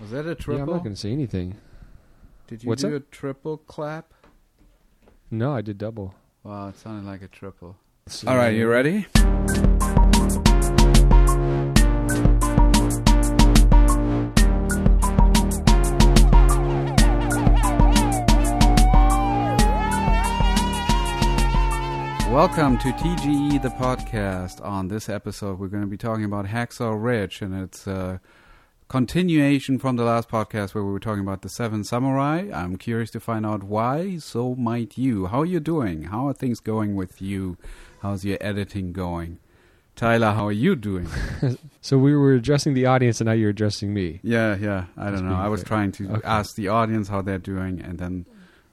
Was that a triple? Yeah, I'm not going to say anything. Did you do a triple clap? No, I did double. Wow, it sounded like a triple. All right, you ready? Welcome to TGE, the podcast. On this episode, we're going to be talking about Hacksaw Ridge, and it's continuation from the last podcast where we were talking about The Seven Samurai. I'm curious to find out why, so might you. How are you doing? How are things going with you? How's your editing going? Tyler, how are you doing? So we were addressing the audience and now you're addressing me. Yeah. I don't know. I was trying to ask the audience how they're doing, and then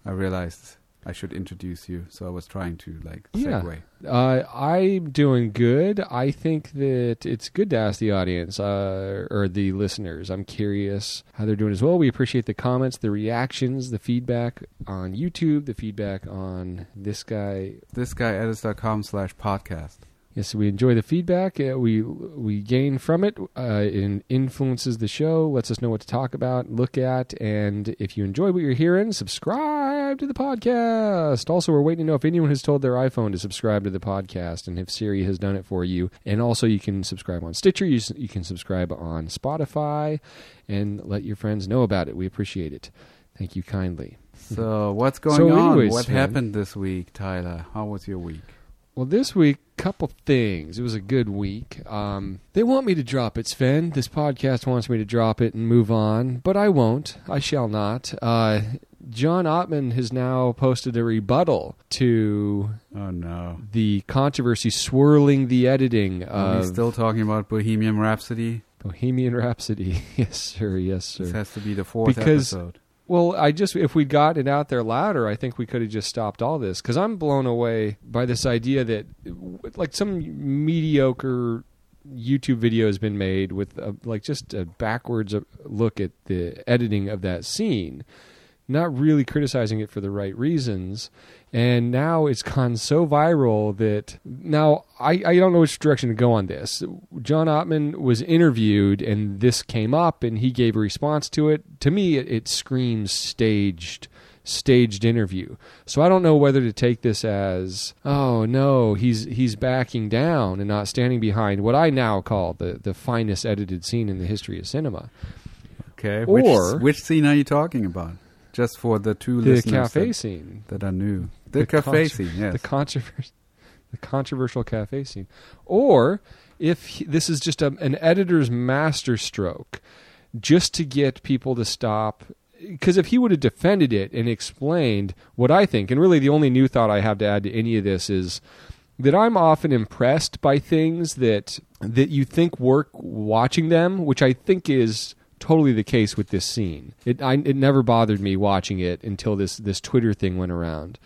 I realized I should introduce you. So I was trying to segue. I'm doing good. I think that it's good to ask the audience or the listeners. I'm curious how they're doing as well. We appreciate the comments, the reactions, the feedback on YouTube, the feedback on this guy. thisguyedits.com/podcast. Yes, we enjoy the feedback. We gain from it. It influences the show, lets us know what to talk about, look at, and if you enjoy what you're hearing, subscribe to the podcast. Also, we're waiting to know if anyone has told their iPhone to subscribe to the podcast and if Siri has done it for you. And also, you can subscribe on Stitcher. You can subscribe on Spotify and let your friends know about it. We appreciate it. Thank you kindly. So what's going on? Anyways, what happened this week, Tyler? How was your week? Well, this week, couple things. It was a good week. They want me to drop it, Sven. This podcast wants me to drop it and move on, but I won't. I shall not. John Ottman has now posted a rebuttal to the controversy swirling the editing. He's still talking about Bohemian Rhapsody? Bohemian Rhapsody. Yes, sir. Yes, sir. This has to be the fourth episode. Well, if we got it out there louder, I think we could have just stopped all this. Because I'm blown away by this idea that, like, some mediocre YouTube video has been made with, just a backwards look at the editing of that scene, not really criticizing it for the right reasons. And now it's gone so viral that now I don't know which direction to go on this. John Ottman was interviewed and this came up and he gave a response to it. To me, it screams staged interview. So I don't know whether to take this as, oh no, he's backing down and not standing behind what I now call the finest edited scene in the history of cinema. Okay, or, which scene are you talking about? Just for the two listeners scene that I knew. The cafe scene, yes. The controversial cafe scene. Or if this is just an editor's masterstroke just to get people to stop. Because if he would have defended it and explained what I think, and really the only new thought I have to add to any of this is that I'm often impressed by things that you think work watching them, which I think is totally the case with this scene. It never bothered me watching it until this Twitter thing went around,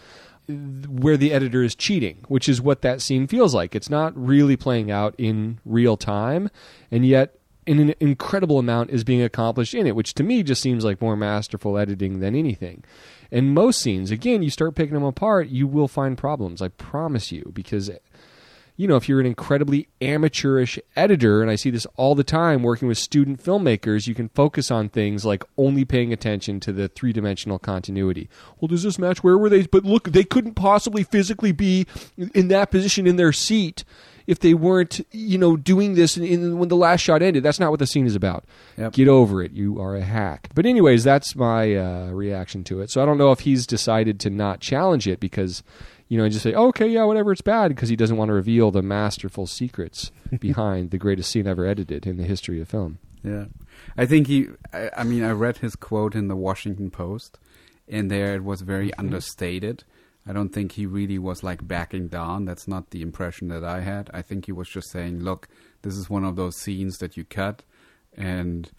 where the editor is cheating, which is what that scene feels like. It's not really playing out in real time, and yet an incredible amount is being accomplished in it, which to me just seems like more masterful editing than anything. And most scenes, again, you start picking them apart, you will find problems, I promise you, because if you're an incredibly amateurish editor, and I see this all the time working with student filmmakers, you can focus on things like only paying attention to the three-dimensional continuity. Well, does this match? Where were they? But look, they couldn't possibly physically be in that position in their seat if they weren't, doing this when the last shot ended. That's not what the scene is about. Yep. Get over it. You are a hack. But anyways, that's my reaction to it. So I don't know if he's decided to not challenge it because, and just say, okay, yeah, whatever, it's bad, because he doesn't want to reveal the masterful secrets behind the greatest scene ever edited in the history of film. Yeah. I think I read his quote in the Washington Post, and there it was very understated. I don't think he really was, backing down. That's not the impression that I had. I think he was just saying, look, this is one of those scenes that you cut, and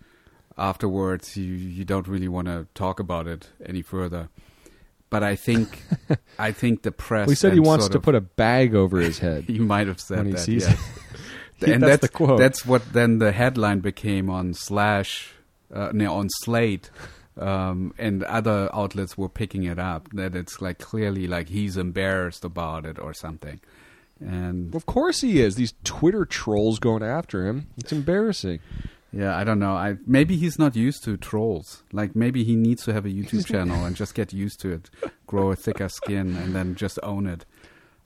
afterwards you don't really want to talk about it any further. But I think the press. Well, he said he wants to put a bag over his head. He might have said that. Yes. And that's the quote. That's what then the headline became on on Slate, and other outlets were picking it up. That it's clearly he's embarrassed about it or something. And of course he is. These Twitter trolls going after him. It's embarrassing. Yeah, I don't know. Maybe he's not used to trolls. Like, maybe he needs to have a YouTube channel and just get used to it, grow a thicker skin, and then just own it.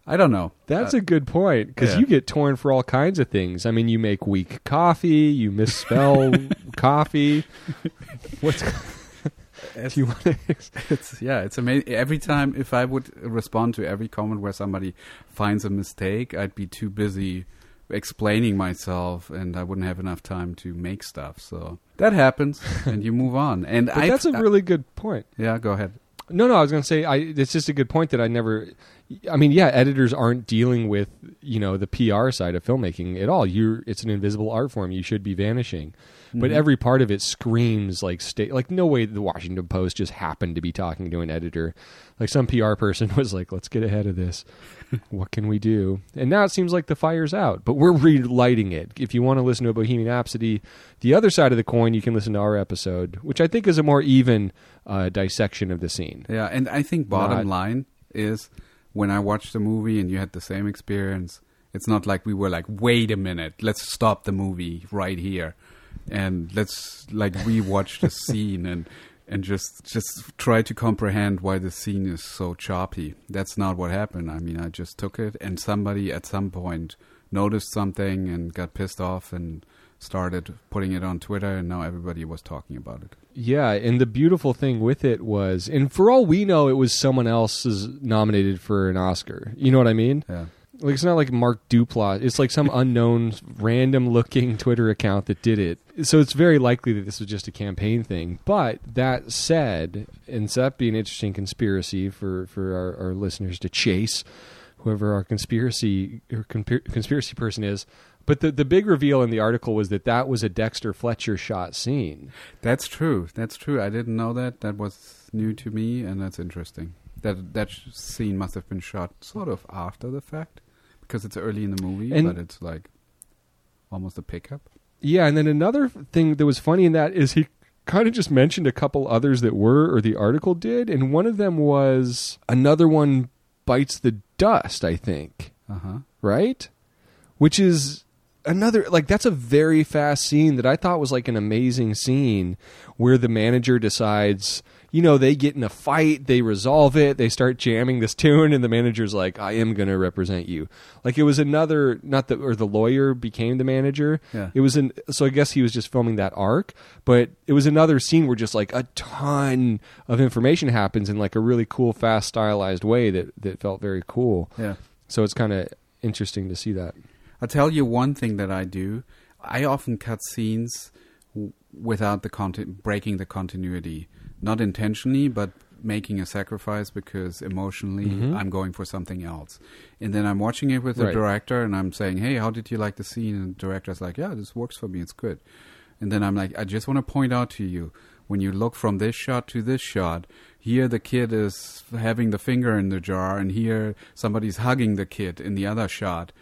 I don't know. That's a good point, because you get torn for all kinds of things. I mean, you make weak coffee, you misspell coffee. What's... Do you want to... it's amazing. Every time, if I would respond to every comment where somebody finds a mistake, I'd be too busy explaining myself, and I wouldn't have enough time to make stuff. So that happens, and you move on. And that's a really good point. Yeah, go ahead. No, I was going to say, it's just a good point that I never... I mean, yeah, editors aren't dealing with, the PR side of filmmaking at all. It's an invisible art form. You should be vanishing. Mm-hmm. But every part of it screams like state. Like, no way the Washington Post just happened to be talking to an editor. Like, some PR person was like, let's get ahead of this. What can we do? And now it seems like the fire's out, but we're relighting it. If you want to listen to a Bohemian Rhapsody, the other side of the coin, you can listen to our episode, which I think is a more even dissection of the scene. Yeah, and I think bottom line is... When I watched the movie and you had the same experience, it's not like we were like, wait a minute, let's stop the movie right here. And let's like rewatch the scene and just try to comprehend why the scene is so choppy. That's not what happened. I mean, I just took it, and somebody at some point noticed something and got pissed off and started putting it on Twitter, and now everybody was talking about it. Yeah, and the beautiful thing with it was, and for all we know, it was someone else's nominated for an Oscar. You know what I mean? Yeah. Like, it's not like Mark Duplass. It's like some unknown, random-looking Twitter account that did it. So it's very likely that this was just a campaign thing. But that said, and so that'd be an interesting conspiracy for our listeners to chase, whoever our conspiracy person is. But the big reveal in the article was that was a Dexter Fletcher shot scene. That's true. That's true. I didn't know that. That was new to me, and that's interesting. That scene must have been shot sort of after the fact, because it's early in the movie, but it's like almost a pickup. Yeah, and then another thing that was funny in that is he kind of just mentioned a couple others that were, or the article did, and one of them was Another One Bites the Dust, I think. Uh-huh. Right? Which is... Another, like, that's a very fast scene that I thought was like an amazing scene where the manager decides, they get in a fight, they resolve it, they start jamming this tune, and the manager's like, I am going to represent you. Like, it was another, the lawyer became the manager. Yeah. It was so I guess he was just filming that arc, but it was another scene where just like a ton of information happens in like a really cool, fast, stylized way that felt very cool. Yeah. So it's kind of interesting to see that. I'll tell you one thing that I do. I often cut scenes without breaking the continuity. Not intentionally, but making a sacrifice because emotionally I'm going for something else. And then I'm watching it with the director and I'm saying, hey, how did you like the scene? And the director's like, yeah, this works for me. It's good. And then I'm like, I just want to point out to you, when you look from this shot to this shot, here the kid is having the finger in the jar and here somebody's hugging the kid in the other shot.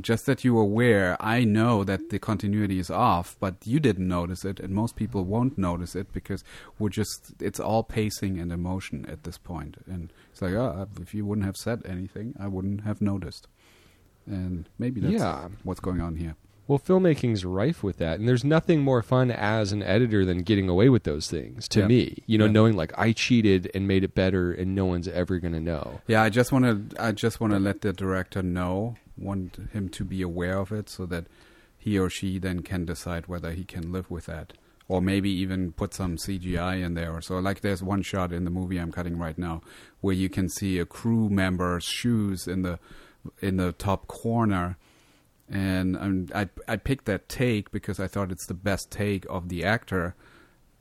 Just that you're aware, I know that the continuity is off, but you didn't notice it, and most people won't notice it because it's all pacing and emotion at this point. And it's like, if you wouldn't have said anything, I wouldn't have noticed. And maybe that's what's going on here. Well, filmmaking's rife with that, and there's nothing more fun as an editor than getting away with those things, to me. Knowing, like, I cheated and made it better, and no one's ever going to know. Yeah, I just want to let the director know, want him to be aware of it so that he or she then can decide whether he can live with that. Or maybe even put some CGI in there or so. Like, there's one shot in the movie I'm cutting right now where you can see a crew member's shoes in the top corner. And I picked that take because I thought it's the best take of the actor.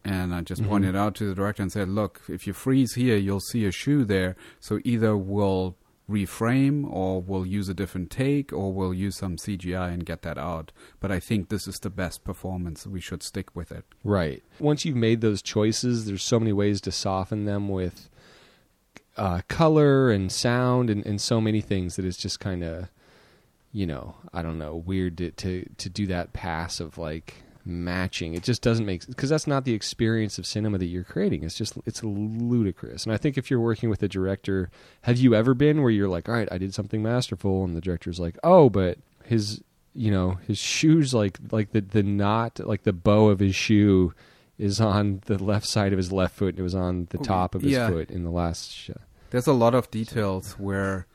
And I just pointed out to the director and said, look, if you freeze here, you'll see a shoe there. So either we'll reframe, or we'll use a different take, or we'll use some CGI and get that out. But I think this is the best performance. We should stick with it. Right. Once you've made those choices, there's so many ways to soften them with color and sound and so many things that it's just kind of, I don't know, weird to do that pass of like matching. It just doesn't make sense because that's not the experience of cinema that you're creating. It's ludicrous. And I think if you're working with a director, have you ever been where you're like, all right, I did something masterful, and the director's like, oh, but his you know, his shoes, like the knot, like the bow of his shoe is on the left side of his left foot. It was on the top of his foot in the last shot. There's a lot of details where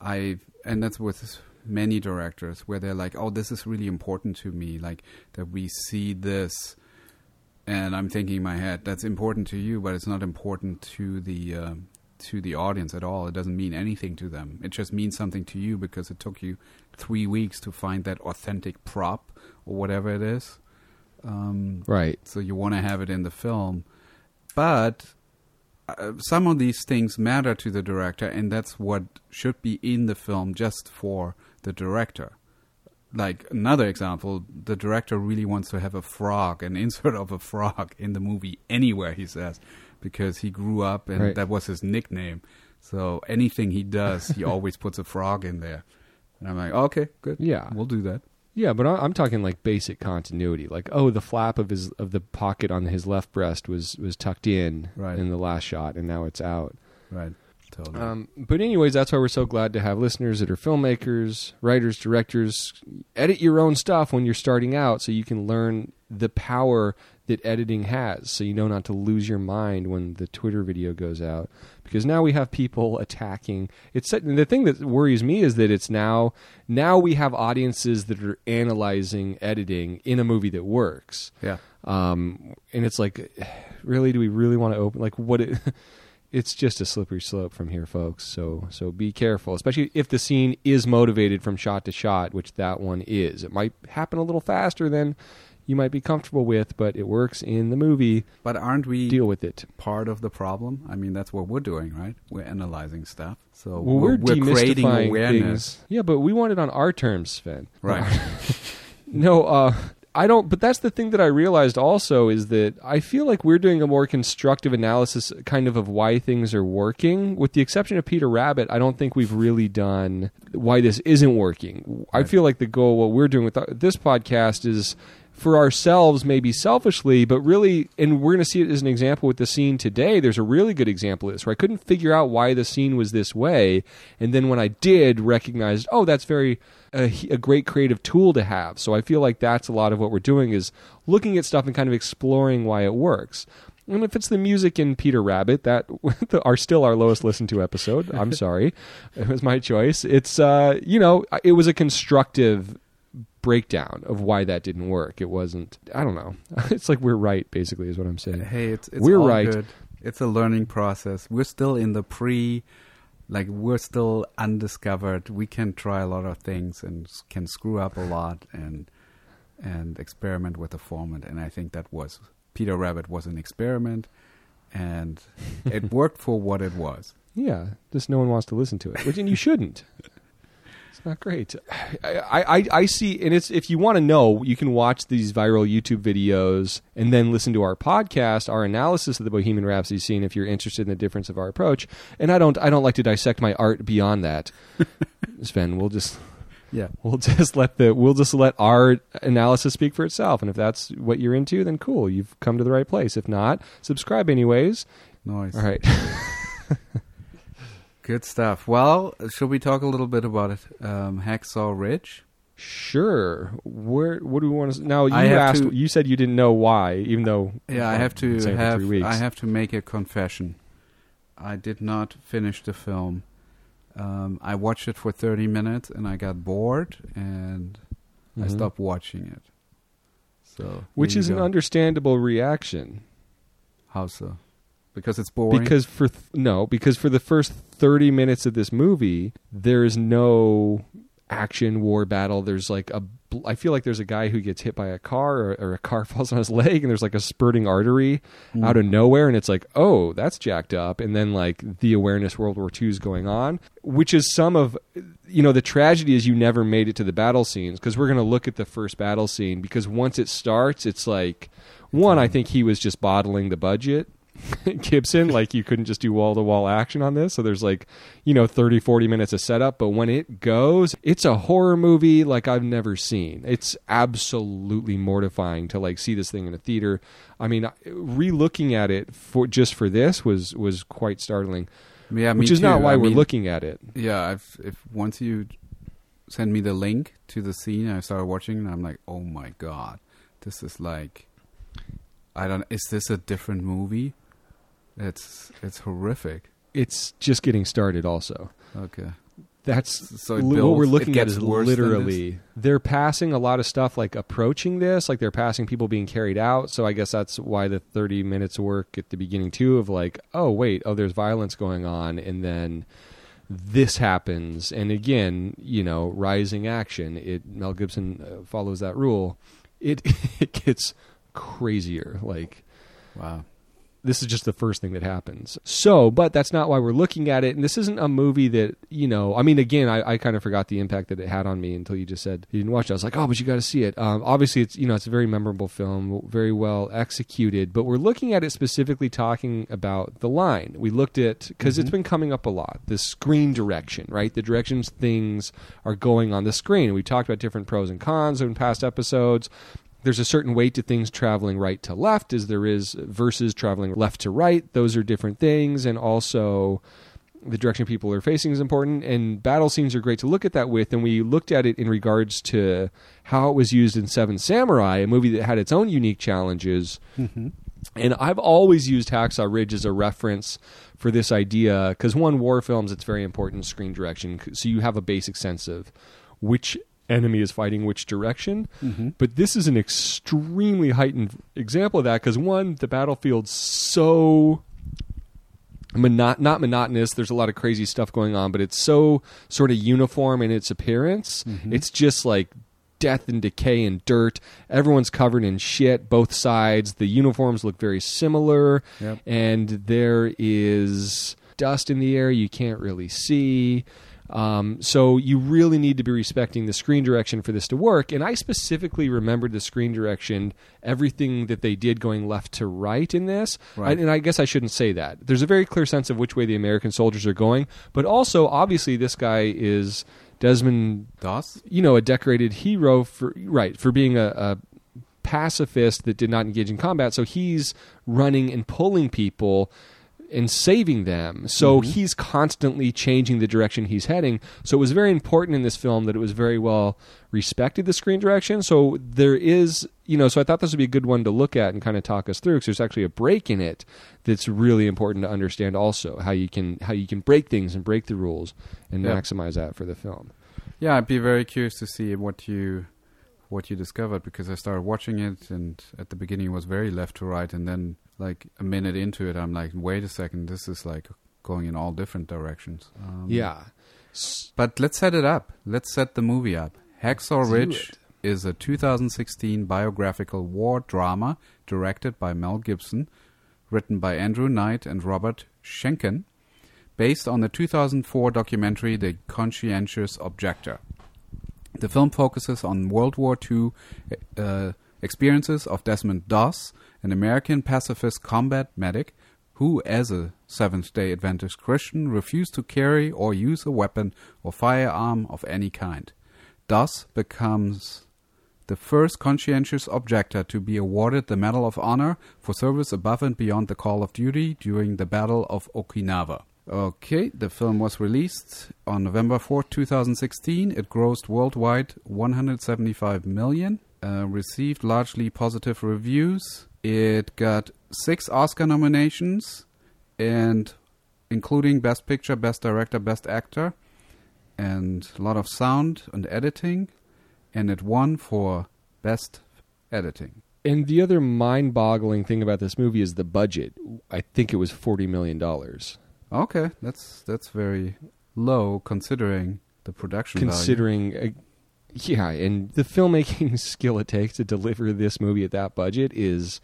and that's with many directors, where they're like, oh, this is really important to me, like that we see this. And I'm thinking in my head, that's important to you, but it's not important to the audience at all. It doesn't mean anything to them. It just means something to you because it took you 3 weeks to find that authentic prop or whatever it is. Right. So you want to have it in the film. But some of these things matter to the director, and that's what should be in the film just for the director. Like another example, the director really wants to have a frog, an insert of a frog in the movie anywhere, he says, because he grew up and that was his nickname. So anything he does, he always puts a frog in there. And I'm like, okay, good. Yeah. We'll do that. Yeah, but I'm talking like basic continuity. Like, oh, the flap of the pocket on his left breast was tucked in in the last shot, and now it's out. Right. Totally. But anyways, that's why we're so glad to have listeners that are filmmakers, writers, directors. Edit your own stuff when you're starting out so you can learn the power that editing has, so you know not to lose your mind when the Twitter video goes out. Because now we have people attacking. The thing that worries me is that it's now we have audiences that are analyzing editing in a movie that works. Yeah. And it's like, really, do we really want to open? Like, it's just a slippery slope from here, folks. So be careful, especially if the scene is motivated from shot to shot, which that one is. It might happen a little faster than you might be comfortable with, but it works in the movie. But aren't we deal with it? Part of the problem? I mean, that's what we're doing, right? We're analyzing stuff. So we're creating awareness. Things. Yeah, but we want it on our terms, Sven. Right. I don't, but that's the thing that I realized also is that I feel like we're doing a more constructive analysis kind of why things are working. With the exception of Peter Rabbit, I don't think we've really done why this isn't working. Right. I feel like the goal, what we're doing with this podcast is for ourselves, maybe selfishly, but really, and we're going to see it as an example with the scene today. There's a really good example of this where I couldn't figure out why the scene was this way. And then when I did, recognized, oh, that's very... a great creative tool to have. So I feel like that's a lot of what we're doing is looking at stuff and kind of exploring why it works. And if it's the music in Peter Rabbit, that are still our lowest listened to episode. I'm sorry. It was my choice. It's, it was a constructive breakdown of why that didn't work. It wasn't, I don't know. It's like we're right, basically, is what I'm saying. Hey, it's we're all right. Good. It's a learning process. We're still in the we're still undiscovered. We can try a lot of things and can screw up a lot and experiment with the format. And I think that was Peter Rabbit was an experiment, and it worked for what it was. Yeah, just no one wants to listen to it, which and you shouldn't. It's not great. I see, and it's if you want to know, you can watch these viral YouTube videos and then listen to our podcast, our analysis of the Bohemian Rhapsody scene, if you're interested in the difference of our approach. And I don't like to dissect my art beyond that, Sven. We'll just let our analysis speak for itself. And if that's what you're into, then cool, you've come to the right place. If not, subscribe anyways. Nice. All right. Good stuff. Well, should we talk a little bit about it? Hacksaw Ridge? Sure. What do we want to... Now, you said you didn't know why, even though... Yeah, I have to make a confession. I did not finish the film. I watched it for 30 minutes, and I got bored, and I stopped watching it. So, which is an understandable reaction. How so? Because it's boring? Because for the first 30 minutes of this movie, there is no action, war, battle. There's I feel like there's a guy who gets hit by a car or a car falls on his leg and there's like a spurting artery out of nowhere. And it's like, oh, that's jacked up. And then like the awareness World War II is going on, which is some of, the tragedy is you never made it to the battle scenes because we're going to look at the first battle scene because once it starts, it's like, one, I think he was just bottling the budget. Gibson, you couldn't just do wall-to-wall action on this, so there's 30-40 minutes of setup, but when it goes, it's a horror movie like I've never seen. It's absolutely mortifying to see this thing in a theater. I mean, re-looking at it for this was quite startling. Yeah, which is not why we're looking at it. Yeah, if once you sent me the link to the scene. I started watching and I'm like, oh my God, this is like, I don't, is this a different movie? It's horrific. It's just getting started also. Okay. That's so what we're looking at is literally they're passing a lot of stuff like approaching this, like they're passing people being carried out. So I guess that's why the 30 minutes work at the beginning too of like, oh wait, oh, there's violence going on. And then this happens. And again, you know, rising action, Mel Gibson follows that rule. It gets crazier. Like, wow. This is just the first thing that happens. So, but that's not why we're looking at it. And this isn't a movie that, you know, I mean, again, I kind of forgot the impact that it had on me until you just said you didn't watch it. I was like, oh, but you got to see it. Obviously, it's, you know, it's a very memorable film, very well executed. But we're looking at it specifically talking about the line. We looked at, because it's been coming up a lot, the screen direction, right? The directions things are going on the screen. We talked about different pros and cons in past episodes. There's a certain weight to things traveling right to left as there is versus traveling left to right. Those are different things. And also the direction people are facing is important. And battle scenes are great to look at that with. And we looked at it in regards to how it was used in Seven Samurai, a movie that had its own unique challenges. Mm-hmm. And I've always used Hacksaw Ridge as a reference for this idea because, one, war films, it's very important screen direction. So you have a basic sense of which enemy is fighting which direction. Mm-hmm. But this is an extremely heightened example of that because, one, the battlefield's so not monotonous. There's a lot of crazy stuff going on, but it's so sort of uniform in its appearance. Mm-hmm. It's just like death and decay and dirt. Everyone's covered in shit, both sides. The uniforms look very similar. Yep. And there is dust in the air you can't really see. So you really need to be respecting the screen direction for this to work. And I specifically remembered the screen direction, everything that they did going left to right in this. Right. And I guess I shouldn't say that. There's a very clear sense of which way the American soldiers are going. But also, obviously, this guy is Desmond Doss, you know, a decorated hero for being a pacifist that did not engage in combat. So he's running and pulling people and saving them. So he's constantly changing the direction he's heading. So it was very important in this film that it was very well respected, the screen direction. So there is, you know, so I thought this would be a good one to look at and kind of talk us through because there's actually a break in it that's really important to understand also how you can break things and break the rules and maximize that for the film. Yeah, I'd be very curious to see what you discovered because I started watching it and at the beginning it was very left to right and then like a minute into it, I'm like, wait a second, this is like going in all different directions. But let's set it up. Let's set the movie up. Hacksaw Ridge is a 2016 biographical war drama directed by Mel Gibson, written by Andrew Knight and Robert Schenkkan, based on the 2004 documentary The Conscientious Objector. The film focuses on World War II experiences of Desmond Doss, an American pacifist combat medic who, as a Seventh-day Adventist Christian, refused to carry or use a weapon or firearm of any kind. Doss becomes the first conscientious objector to be awarded the Medal of Honor for service above and beyond the call of duty during the Battle of Okinawa. Okay, the film was released on November 4, 2016. It grossed worldwide $175 million, received largely positive reviews. It got 6 Oscar nominations, and including Best Picture, Best Director, Best Actor, and a lot of sound and editing, and it won for Best Editing. And the other mind-boggling thing about this movie is the budget. I think it was $40 million. Okay, that's very low considering the production value. Yeah, and the filmmaking skill it takes to deliver this movie at that budget is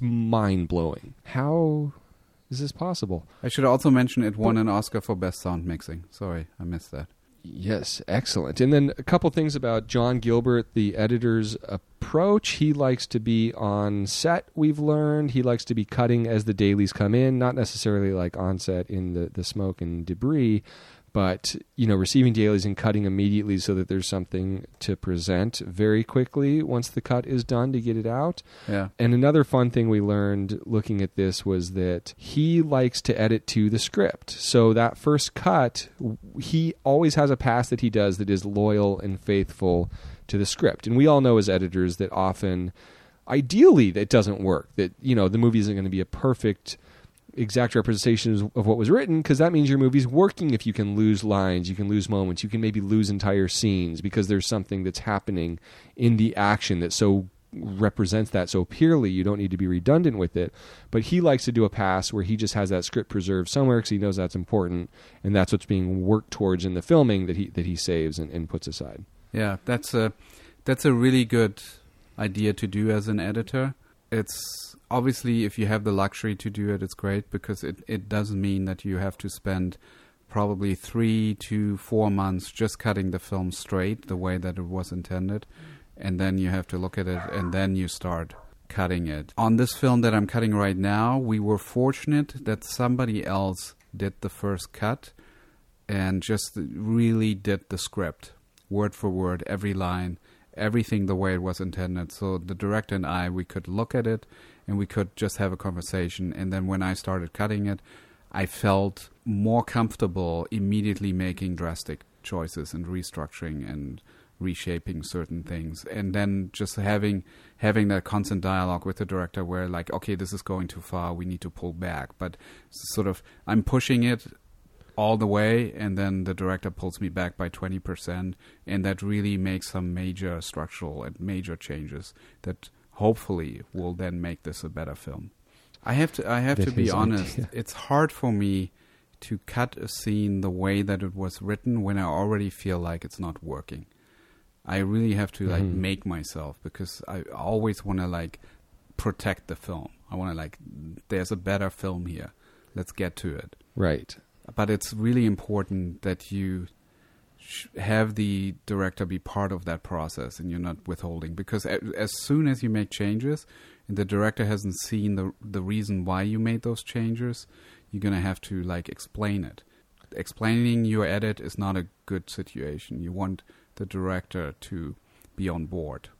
mind-blowing. How is this possible? I should also mention it won an Oscar for Best Sound Mixing. Sorry, I missed that. Yes, excellent. And then a couple things about John Gilbert, the editor's approach. He likes to be on set, we've learned. He likes to be cutting as the dailies come in, not necessarily like on set in the smoke and debris. But, you know, receiving dailies and cutting immediately so that there's something to present very quickly once the cut is done to get it out. Yeah. And another fun thing we learned looking at this was that he likes to edit to the script. So that first cut, he always has a pass that he does that is loyal and faithful to the script. And we all know as editors that often, ideally, that doesn't work. That, you know, the movie isn't going to be a perfect exact representations of what was written, because that means your movie's working if you can lose lines, you can lose moments, you can maybe lose entire scenes because there's something that's happening in the action that so represents that so purely. You don't need to be redundant with it. But he likes to do a pass where he just has that script preserved somewhere because he knows that's important, and that's what's being worked towards in the filming that he saves and puts aside. Yeah, that's a really good idea to do as an editor. It's obviously, if you have the luxury to do it, it's great, because it doesn't mean that you have to spend probably 3 to 4 months just cutting the film straight the way that it was intended. And then you have to look at it and then you start cutting it. On this film that I'm cutting right now, we were fortunate that somebody else did the first cut and just really did the script word for word, every line, everything the way it was intended. So the director and I, we could look at it and we could just have a conversation. And then when I started cutting it, I felt more comfortable immediately making drastic choices and restructuring and reshaping certain things. And then just having that constant dialogue with the director where, like, okay, this is going too far, we need to pull back. But sort of I'm pushing it all the way, and then the director pulls me back by 20%, and that really makes some major structural and major changes that hopefully will then make this a better film. I have to be honest, it's hard for me to cut a scene the way that it was written when I already feel like it's not working. I really have to make myself, because I always want to protect the film. I want to there's a better film here. Let's get to it. Right. But it's really important that you have the director be part of that process and you're not withholding. Because as soon as you make changes and the director hasn't seen the reason why you made those changes, you're going to have to explain it. Explaining your edit is not a good situation. You want the director to be on board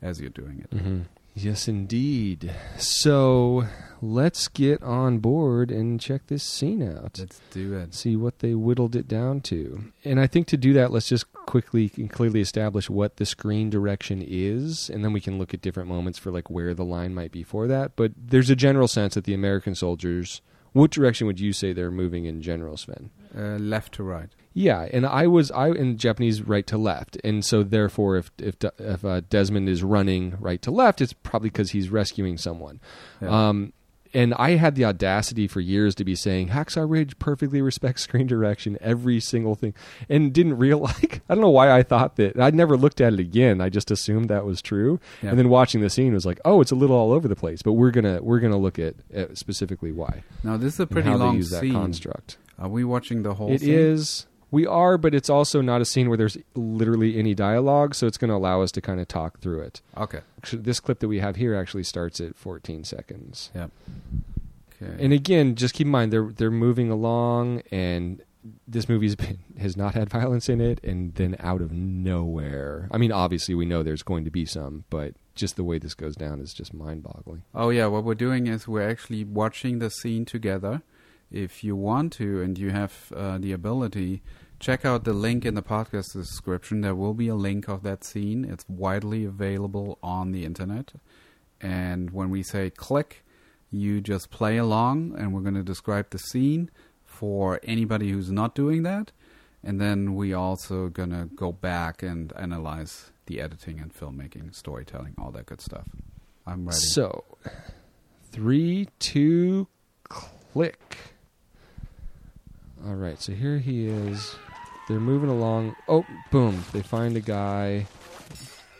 as you're doing it. Mm-hmm. Yes, indeed. So let's get on board and check this scene out. Let's do it. See what they whittled it down to. And I think to do that, let's just quickly and clearly establish what the screen direction is, and then we can look at different moments for where the line might be for that. But there's a general sense that the American soldiers, what direction would you say they're moving in general, Sven? Left to right. Yeah, and I in Japanese, right to left. And so therefore, if Desmond is running right to left, it's probably because he's rescuing someone. Yeah. And I had the audacity for years to be saying, Hacksaw Ridge perfectly respects screen direction, every single thing, and didn't realize, I don't know why I thought that. I'd never looked at it again. I just assumed that was true. Yeah. And then watching the scene was it's a little all over the place, but we're going to look at specifically why. Now, this is a pretty long scene. That construct. Are we watching the whole thing? It is. We are, but it's also not a scene where there's literally any dialogue, so it's going to allow us to kind of talk through it. Okay. So this clip that we have here actually starts at 14 seconds. Yep. Okay. And again, just keep in mind, they're moving along, and this movie has not had violence in it, and then out of nowhere. I mean, obviously, we know there's going to be some, but just the way this goes down is just mind-boggling. Oh, yeah. What we're doing is we're actually watching the scene together. If you want to and you have the ability, check out the link in the podcast description. There will be a link of that scene. It's widely available on the internet. And when we say click, you just play along, and we're going to describe the scene for anybody who's not doing that. And then we also going to go back and analyze the editing and filmmaking, storytelling, all that good stuff. I'm ready. So, 3, 2, click. All right, so here he is. They're moving along. Oh, boom. They find a guy,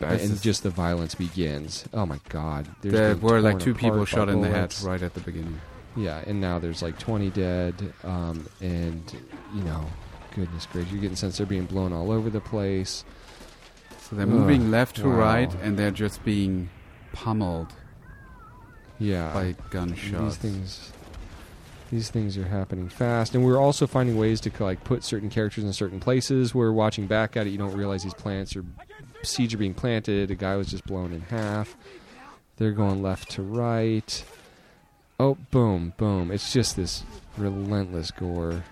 and just the violence begins. Oh, my God. There were, 2 people shot in the head right at the beginning. Yeah, and now there's, 20 dead, and, goodness gracious, you're getting sense they're being blown all over the place. So they're moving left to right, and they're just being pummeled by gunshots. These things... These things are happening fast, and we're also finding ways to like put certain characters in certain places. We're watching back at it. You don't realize these plants or seeds are being planted. A guy was just blown in half. They're going left to right. Oh, boom, boom. It's just this relentless gore.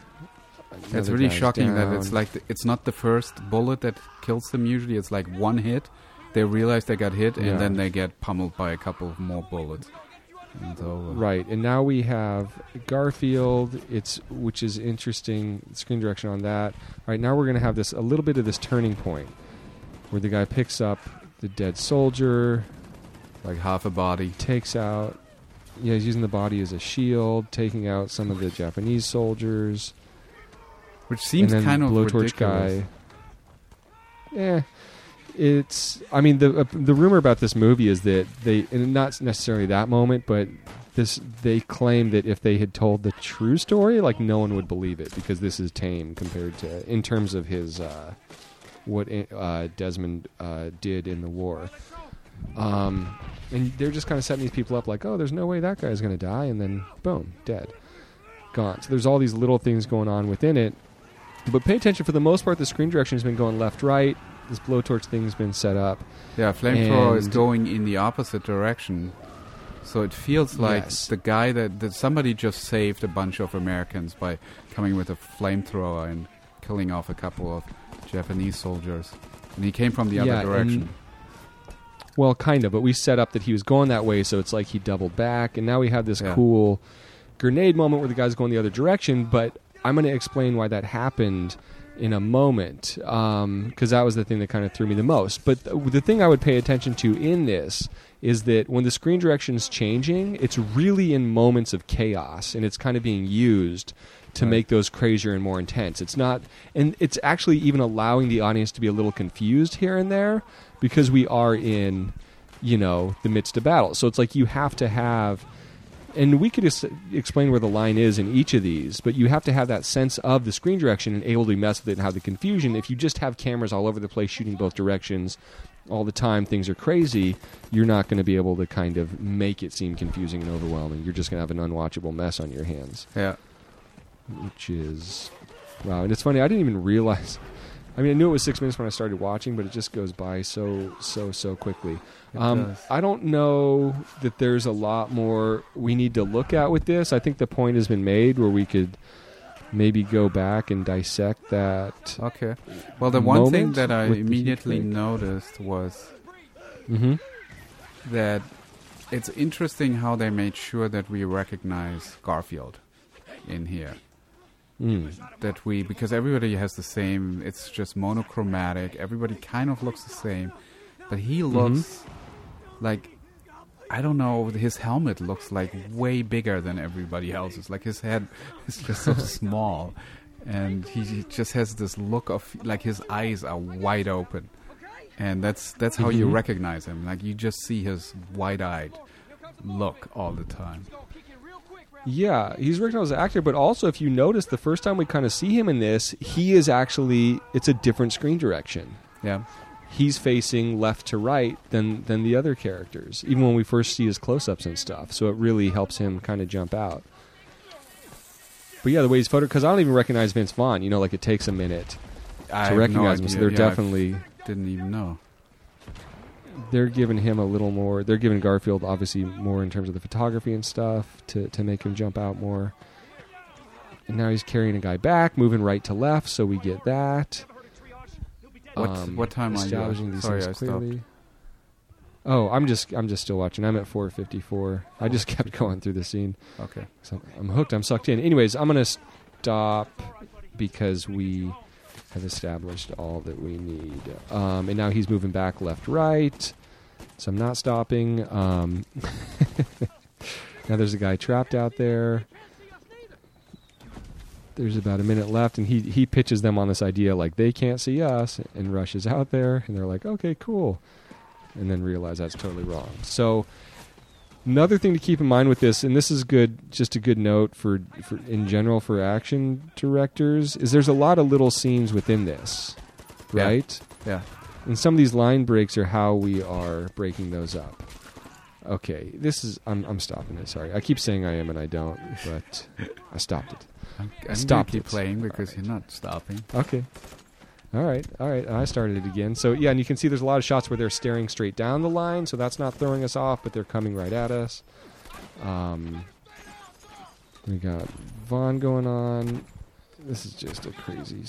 Another it's really shocking down. That it's like it's not the first bullet that kills them usually. It's like one hit. They realize they got hit, and then they get pummeled by a couple of more bullets. And right, and now we have Garfield, which is interesting, screen direction on that. All right, now we're going to have a little bit of this turning point where the guy picks up the dead soldier. Like half a body. Takes out. Yeah, he's using the body as a shield, taking out some of the Japanese soldiers. Which seems kind of ridiculous. Blowtorch guy. Yeah. It's. I mean, the rumor about this movie is that they, and not necessarily that moment, but they claim that if they had told the true story, like no one would believe it because this is tame compared to in terms of his what Desmond did in the war. And they're just kind of setting these people up like, oh, there's no way that guy's going to die, and then boom, dead, gone. So there's all these little things going on within it, but pay attention. For the most part, the screen direction has been going left, right. This blowtorch thing's been set up. Yeah, flamethrower is going in the opposite direction, so it feels like the guy that somebody just saved a bunch of Americans by coming with a flamethrower and killing off a couple of Japanese soldiers, and he came from the other direction. Well, kind of, but we set up that he was going that way, so it's like he doubled back, and now we have this cool grenade moment where the guy's going the other direction, but I'm going to explain why that happened in a moment, because that was the thing that kind of threw me the most. But the thing I would pay attention to in this is that when the screen direction's changing, it's really in moments of chaos, and it's kind of being used to make those crazier and more intense. It's not, and it's actually even allowing the audience to be a little confused here and there, because we are in, the midst of battle. So it's like you have to have, and we could explain where the line is in each of these, but you have to have that sense of the screen direction and able to mess with it and have the confusion. If you just have cameras all over the place shooting both directions all the time, things are crazy, you're not going to be able to kind of make it seem confusing and overwhelming. You're just going to have an unwatchable mess on your hands. Yeah. Which is, wow. And it's funny, I didn't even realize... I mean, I knew it was 6 minutes when I started watching, but it just goes by so quickly. I don't know that there's a lot more we need to look at with this. I think the point has been made where we could maybe go back and dissect that. Okay. Well, the one thing that I immediately noticed was that it's interesting how they made sure that we recognize Garfield in here. That we, because everybody has the same, it's just monochromatic, everybody kind of looks the same, but he looks like, I don't know, his helmet looks like way bigger than everybody else's, like his head is just so small, and he just has this look of, like his eyes are wide open, and that's how you recognize him, like you just see his wide-eyed look all the time. Yeah, he's recognized as an actor, but also if you notice, the first time we kind of see him in this, he is actually, it's a different screen direction. Yeah. He's facing left to right than the other characters, even when we first see his close-ups and stuff. So it really helps him kind of jump out. But yeah, the way he's photographed, because I don't even recognize Vince Vaughn. Like it takes a minute to recognize him, so they're definitely... I didn't even know. They're giving him a little more... They're giving Garfield, obviously, more in terms of the photography and stuff to make him jump out more. And now he's carrying a guy back, moving right to left, so we get that. What time are you? Sorry, I stopped. Oh, I'm just still watching. I'm at 4:54. I just kept going through the scene. Okay. So I'm hooked. I'm sucked in. Anyways, I'm going to stop because we... have established all that we need. And now he's moving back left, right. So I'm not stopping. Now there's a guy trapped out there. There's about a minute left, and he pitches them on this idea like they can't see us and rushes out there, and they're like, okay, cool. And then realize that's totally wrong. So another thing to keep in mind with this, and this is good, just a good note for in general for action directors, is there's a lot of little scenes within this, right? Yeah. And some of these line breaks are how we are breaking those up. Okay, this is... I'm stopping it, sorry. I keep saying I am and I don't, but I stopped it. I'm going to keep playing because right. You're not stopping. Okay. All right. I started it again. So, yeah, and you can see there's a lot of shots where they're staring straight down the line, so that's not throwing us off, but they're coming right at us. We got Vaughn going on. This is just a crazy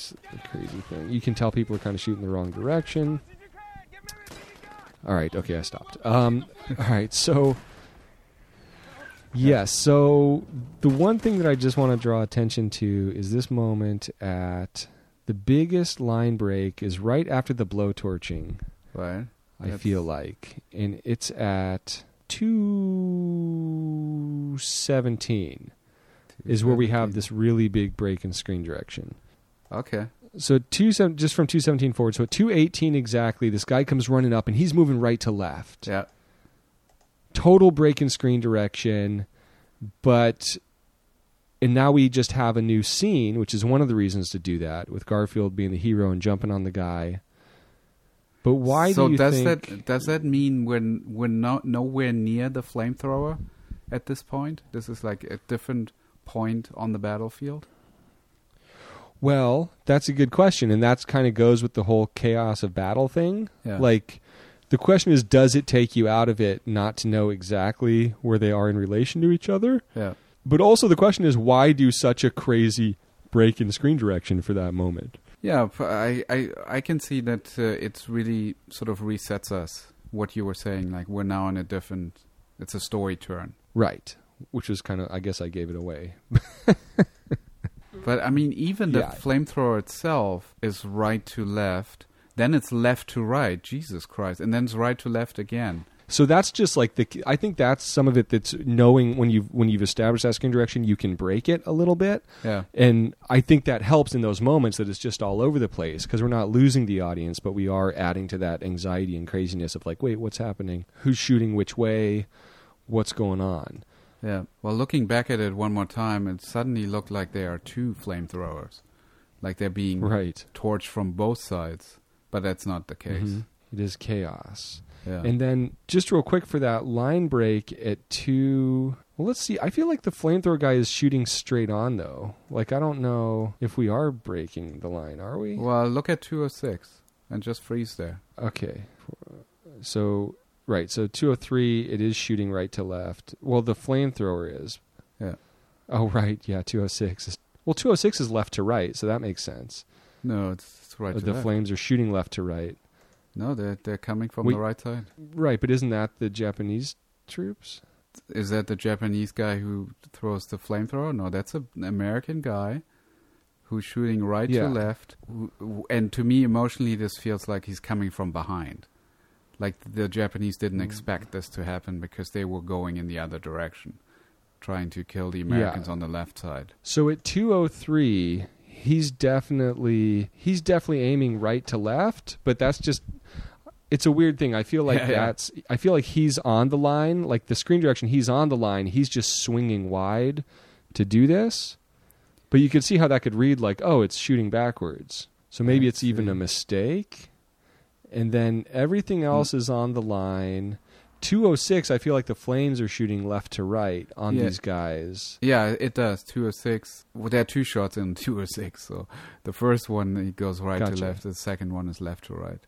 thing. You can tell people are kind of shooting the wrong direction. All right. Okay, I stopped. All right. So, yeah. So the one thing that I just want to draw attention to is this moment at the biggest line break is right after the blowtorching. Right. I feel like, and it's at 2:17 is where we have this really big break in screen direction. Okay. So just from 2:17 forward, so at 2:18 exactly, this guy comes running up, and he's moving right to left. Yeah. Total break in screen direction, and now we just have a new scene, which is one of the reasons to do that, with Garfield being the hero and jumping on the guy. But why so do you think... So does that mean we're not nowhere near the flamethrower at this point? This is like a different point on the battlefield? Well, that's a good question, and that's kind of goes with the whole chaos of battle thing. Yeah. Like, the question is, does it take you out of it not to know exactly where they are in relation to each other? Yeah. But also the question is, why do such a crazy break in screen direction for that moment? Yeah, I can see that it's really sort of resets us, what you were saying. Like, we're now in a different... It's a story turn. Right, which was kind of... I guess I gave it away. But, I mean, even the flamethrower itself is right to left. Then it's left to right. Jesus Christ. And then it's right to left again. So that's just like the... I think that's some of it that's knowing when you've established that screen direction, you can break it a little bit. Yeah. And I think that helps in those moments that it's just all over the place because we're not losing the audience, but we are adding to that anxiety and craziness of like, wait, what's happening? Who's shooting which way? What's going on? Yeah. Well, looking back at it one more time, it suddenly looked like there are two flamethrowers. Like they're being torched from both sides. But that's not the case. Mm-hmm. It is chaos. Yeah. And then just real quick for that line break at 2... Well, let's see. I feel like the flamethrower guy is shooting straight on, though. Like, I don't know if we are breaking the line, are we? Well, look at 2:06 and just freeze there. Okay. So... Right, so 2:03, it is shooting right to left. Well, the flamethrower is. Yeah. Oh, right, yeah, 2:06. Well, 2:06 is left to right, so that makes sense. No, it's right to left. The flames are shooting left to right. No, they're coming from the right side. Right, but isn't that the Japanese troops? Is that the Japanese guy who throws the flamethrower? No, that's an American guy who's shooting right to left. And to me, emotionally, this feels like he's coming from behind. Like the Japanese didn't expect this to happen because they were going in the other direction, trying to kill the Americans on the left side. So at 2:03, he's definitely aiming right to left, but that's just it's a weird thing. I feel like I feel like he's on the line, like the screen direction. He's on the line. He's just swinging wide to do this, but you could see how that could read like, oh, it's shooting backwards. So maybe it's even a mistake. And then everything else is on the line. 2:06, I feel like the flames are shooting left to right on these guys. Yeah, it does. 2:06. Well, there are two shots in 2:06. So the first one, it goes right to left. The second one is left to right.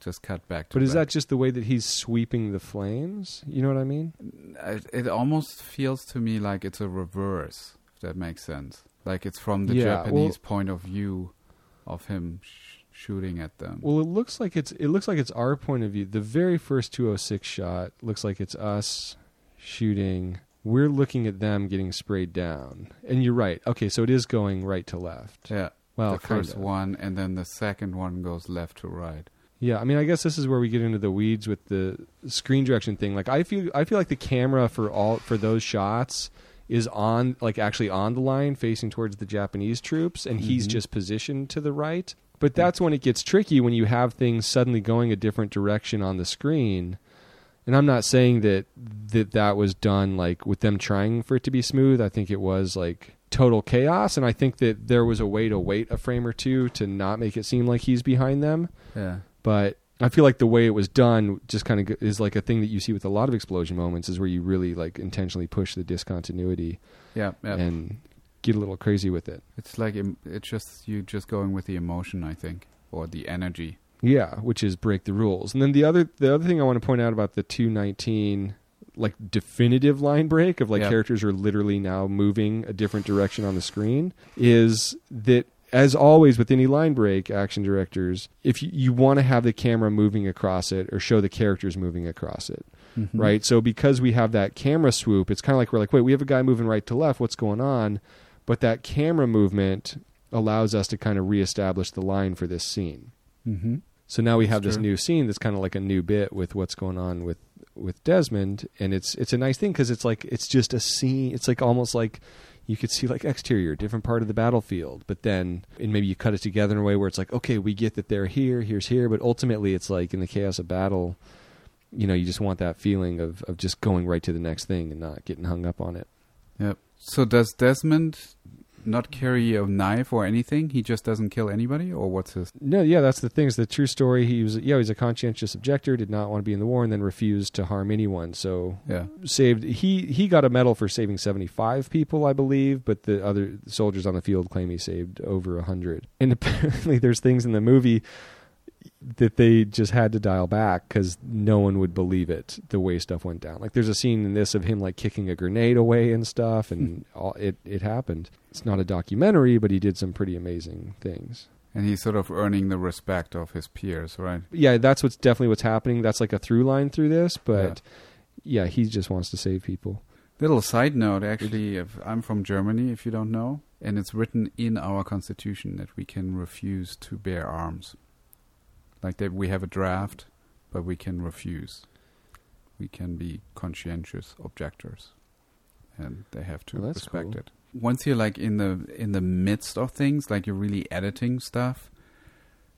Just cut back to But is that just the way that he's sweeping the flames? You know what I mean? It almost feels to me like it's a reverse, if that makes sense. Like it's from the Japanese point of view of him shooting at them. Well, it looks like it's our point of view. The very first 2:06 shot looks like it's us shooting. We're looking at them getting sprayed down. And you're right. Okay, so it is going right to left. Yeah. Well, the first one, and then the second one goes left to right. Yeah, I mean, I guess this is where we get into the weeds with the screen direction thing. Like I feel like the camera for those shots is on like actually on the line facing towards the Japanese troops, and he's just positioned to the right. But that's when it gets tricky, when you have things suddenly going a different direction on the screen. And I'm not saying that was done like with them trying for it to be smooth. I think it was like total chaos. And I think that there was a way to wait a frame or two to not make it seem like he's behind them. Yeah. But I feel like the way it was done just kind of is like a thing that you see with a lot of explosion moments, is where you really like intentionally push the discontinuity and get a little crazy with it. It's like, it's just, you just going with the emotion, I think, or the energy. Yeah. Which is break the rules. And then the other thing I want to point out about the 2:19, like definitive line break of like characters are literally now moving a different direction on the screen, is that, as always with any line break, action directors, if you want to have the camera moving across it or show the characters moving across it, right? So because we have that camera swoop, it's kind of like we're like, wait, we have a guy moving right to left. What's going on? But that camera movement allows us to kind of reestablish the line for this scene. Mm-hmm. So now we have this new scene that's kind of like a new bit with what's going on with Desmond. And it's a nice thing because it's like, it's just a scene. It's like almost like... you could see like exterior, different part of the battlefield, but then, and maybe you cut it together in a way where it's like, okay, we get that they're here, here's here, but ultimately it's like in the chaos of battle, you know, you just want that feeling of just going right to the next thing and not getting hung up on it. Yep. So does Desmond not carry a knife or anything? He just doesn't kill anybody, or what's his... No, yeah, that's the thing. It's the true story. He was, he's a conscientious objector, did not want to be in the war, and then refused to harm anyone. So saved... He got a medal for saving 75 people, I believe, but the other soldiers on the field claim he saved over 100. And apparently there's things in the movie that they just had to dial back because no one would believe it, the way stuff went down. Like there's a scene in this of him like kicking a grenade away and stuff, and it happened. It's not a documentary, but he did some pretty amazing things. And he's sort of earning the respect of his peers, right? Yeah, that's what's happening. That's like a through line through this, but yeah he just wants to save people. Little side note, actually, if I'm from Germany, if you don't know, and it's written in our constitution that we can refuse to bear arms. Like that, we have a draft, but we can refuse. We can be conscientious objectors, and they have to respect it. Once you're like in the midst of things, like you're really editing stuff,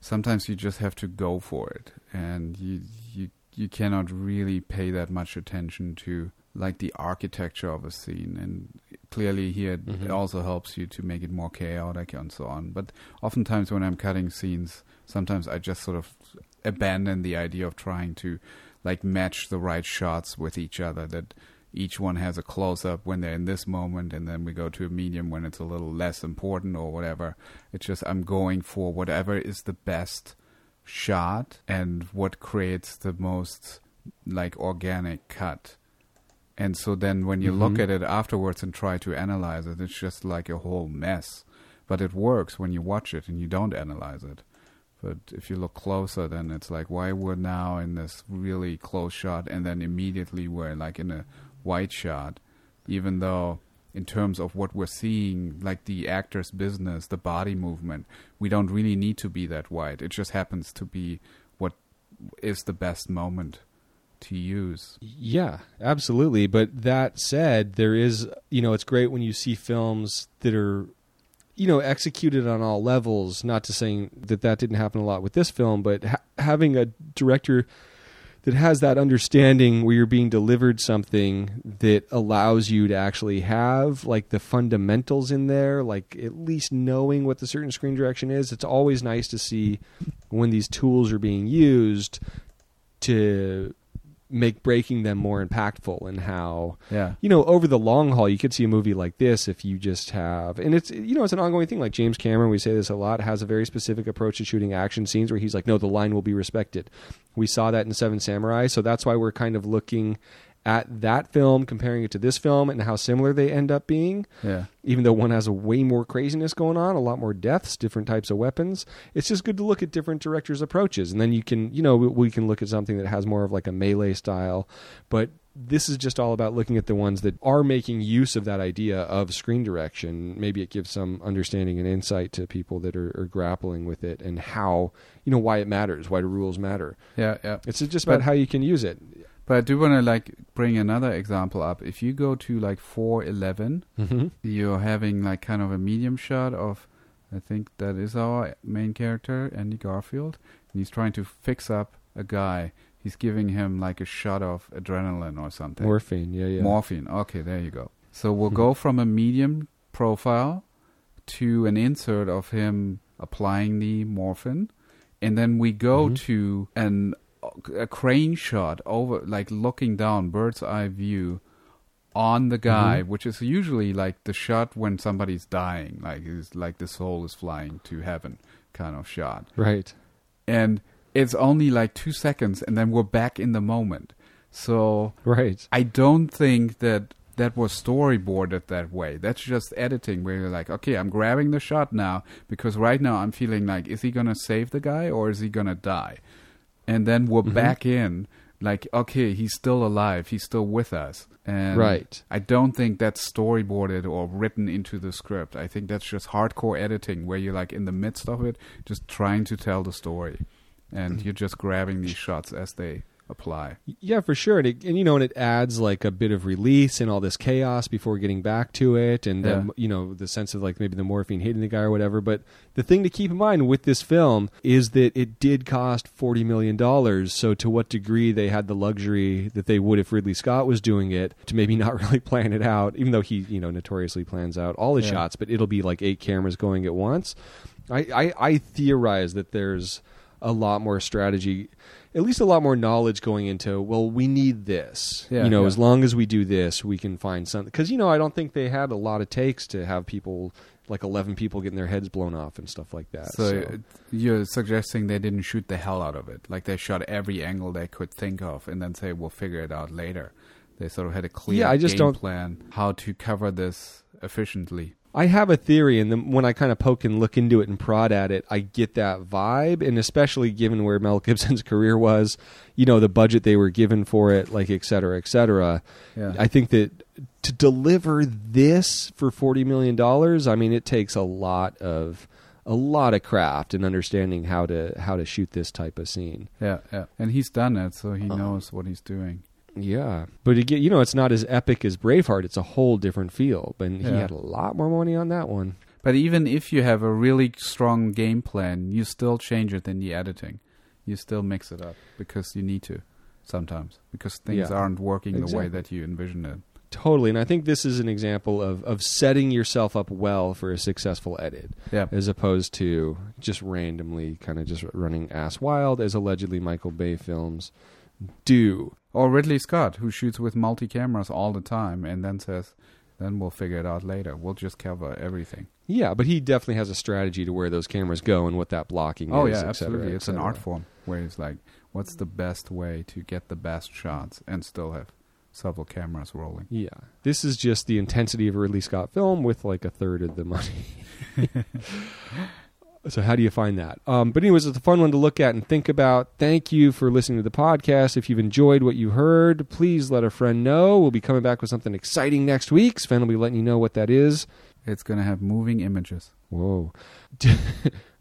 sometimes you just have to go for it, and you cannot really pay that much attention to like the architecture of a scene. And clearly here, it also helps you to make it more chaotic and so on. But oftentimes when I'm cutting scenes, sometimes I just sort of abandon the idea of trying to like match the right shots with each other, that each one has a close-up when they're in this moment, and then we go to a medium when it's a little less important or whatever. It's just I'm going for whatever is the best shot and what creates the most like organic cut. And so then when you look at it afterwards and try to analyze it, it's just like a whole mess. But it works when you watch it and you don't analyze it. But if you look closer, then it's like, why we're now in this really close shot, and then immediately we're like in a wide shot, even though in terms of what we're seeing, like the actor's business, the body movement, we don't really need to be that wide. It just happens to be what is the best moment to use. Yeah, absolutely. But that said, there is, you know, it's great when you see films that are, you know, executed on all levels, not to saying that that didn't happen a lot with this film, but having a director that has that understanding where you're being delivered something that allows you to actually have like the fundamentals in there, like at least knowing what the certain screen direction is. It's always nice to see when these tools are being used to make breaking them more impactful, and how, you know, over the long haul, you could see a movie like this if you just have, and it's, you know, it's an ongoing thing. Like James Cameron, we say this a lot, has a very specific approach to shooting action scenes where he's like, no, the line will be respected. We saw that in Seven Samurai. So that's why we're kind of looking at that film, comparing it to this film and how similar they end up being. Yeah. Even though one has a way more craziness going on, a lot more deaths, different types of weapons. It's just good to look at different directors' approaches. And then you can, you know, we can look at something that has more of like a melee style, but this is just all about looking at the ones that are making use of that idea of screen direction. Maybe it gives some understanding and insight to people that are grappling with it, and how, you know, why it matters, why the rules matter. Yeah. Yeah. It's just about how you can use it. But I do want to like bring another example up. If you go to like 4:11, you're having like kind of a medium shot of, I think that is our main character, Andy Garfield. And he's trying to fix up a guy. He's giving him like a shot of adrenaline or something. Morphine, yeah. Morphine. Okay, there you go. So we'll go from a medium profile to an insert of him applying the morphine. And then we go to a crane shot over, like looking down, bird's eye view on the guy, which is usually like the shot when somebody's dying, like it's like the soul is flying to heaven kind of shot. Right. And it's only like 2 seconds, and then we're back in the moment. So I don't think that that was storyboarded that way. That's just editing where you're like, okay, I'm grabbing the shot now because right now I'm feeling like, is he going to save the guy or is he going to die? And then we're back in like, okay, he's still alive. He's still with us. And I don't think that's storyboarded or written into the script. I think that's just hardcore editing where you're like in the midst of it, just trying to tell the story. And you're just grabbing these shots as they apply. Yeah, for sure. And, you know, and it adds like a bit of release in all this chaos before getting back to it. And then, you know, the sense of like maybe the morphine hitting the guy or whatever. But the thing to keep in mind with this film is that it did cost $40 million. So to what degree they had the luxury that they would if Ridley Scott was doing it to maybe not really plan it out, even though he, you know, notoriously plans out all his shots, but it'll be like 8 cameras going at once. I theorize that there's a lot more strategy, at least a lot more knowledge going into, well, we need this. Yeah, you know, as long as we do this, we can find something. Because, you know, I don't think they had a lot of takes to have people, like 11 people getting their heads blown off and stuff like that. So you're suggesting they didn't shoot the hell out of it. Like they shot every angle they could think of and then say, we'll figure it out later. They sort of had a clear plan how to cover this efficiently. I have a theory, and then when I kind of poke and look into it and prod at it, I get that vibe, and especially given where Mel Gibson's career was, you know, the budget they were given for it, like, et cetera, et cetera. Yeah. I think that to deliver this for $40 million, I mean, it takes a lot of craft and understanding how to shoot this type of scene. Yeah, yeah. And he's done it, so he knows what he's doing. Yeah, but again, you know, it's not as epic as Braveheart. It's a whole different feel, and he had a lot more money on that one. But even if you have a really strong game plan, you still change it in the editing. You still mix it up because you need to sometimes because things aren't working the way that you envision it. Totally, and I think this is an example of setting yourself up well for a successful edit as opposed to just randomly kind of just running ass wild as allegedly Michael Bay films do. Or Ridley Scott, who shoots with multi-cameras all the time and then says, then we'll figure it out later. We'll just cover everything. Yeah, but he definitely has a strategy to where those cameras go and what that blocking is, yeah, absolutely. Et cetera, it's an art form where he's like, what's the best way to get the best shots and still have several cameras rolling? Yeah. This is just the intensity of a Ridley Scott film with like a third of the money. So how do you find that? But anyways, it's a fun one to look at and think about. Thank you for listening to the podcast. If you've enjoyed what you heard, please let a friend know. We'll be coming back with something exciting next week. Sven will be letting you know what that is. It's going to have moving images. Whoa.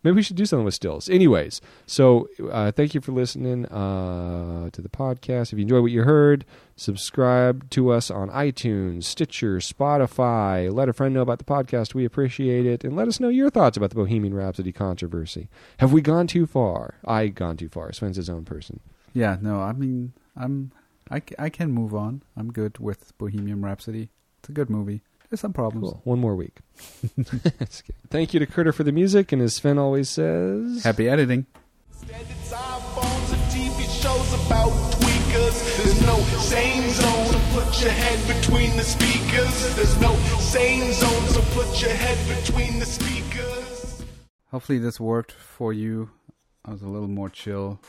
Maybe we should do something with stills. Anyways, so thank you for listening to the podcast. If you enjoyed what you heard, subscribe to us on iTunes, Stitcher, Spotify. Let a friend know about the podcast. We appreciate it. And let us know your thoughts about the Bohemian Rhapsody controversy. Have we gone too far? I've gone too far. Sven's his own person. Yeah, no, I mean, I can move on. I'm good with Bohemian Rhapsody. It's a good movie. There's some problems. Cool. One more week. Thank you to Kurt for the music, and as Sven always says, happy editing. Standards, iPhones, and TV shows about tweakers. There's no sane zone, so put your head between the speakers. There's no sane zone, so put your head between the speakers. Hopefully this worked for you. I was a little more chill.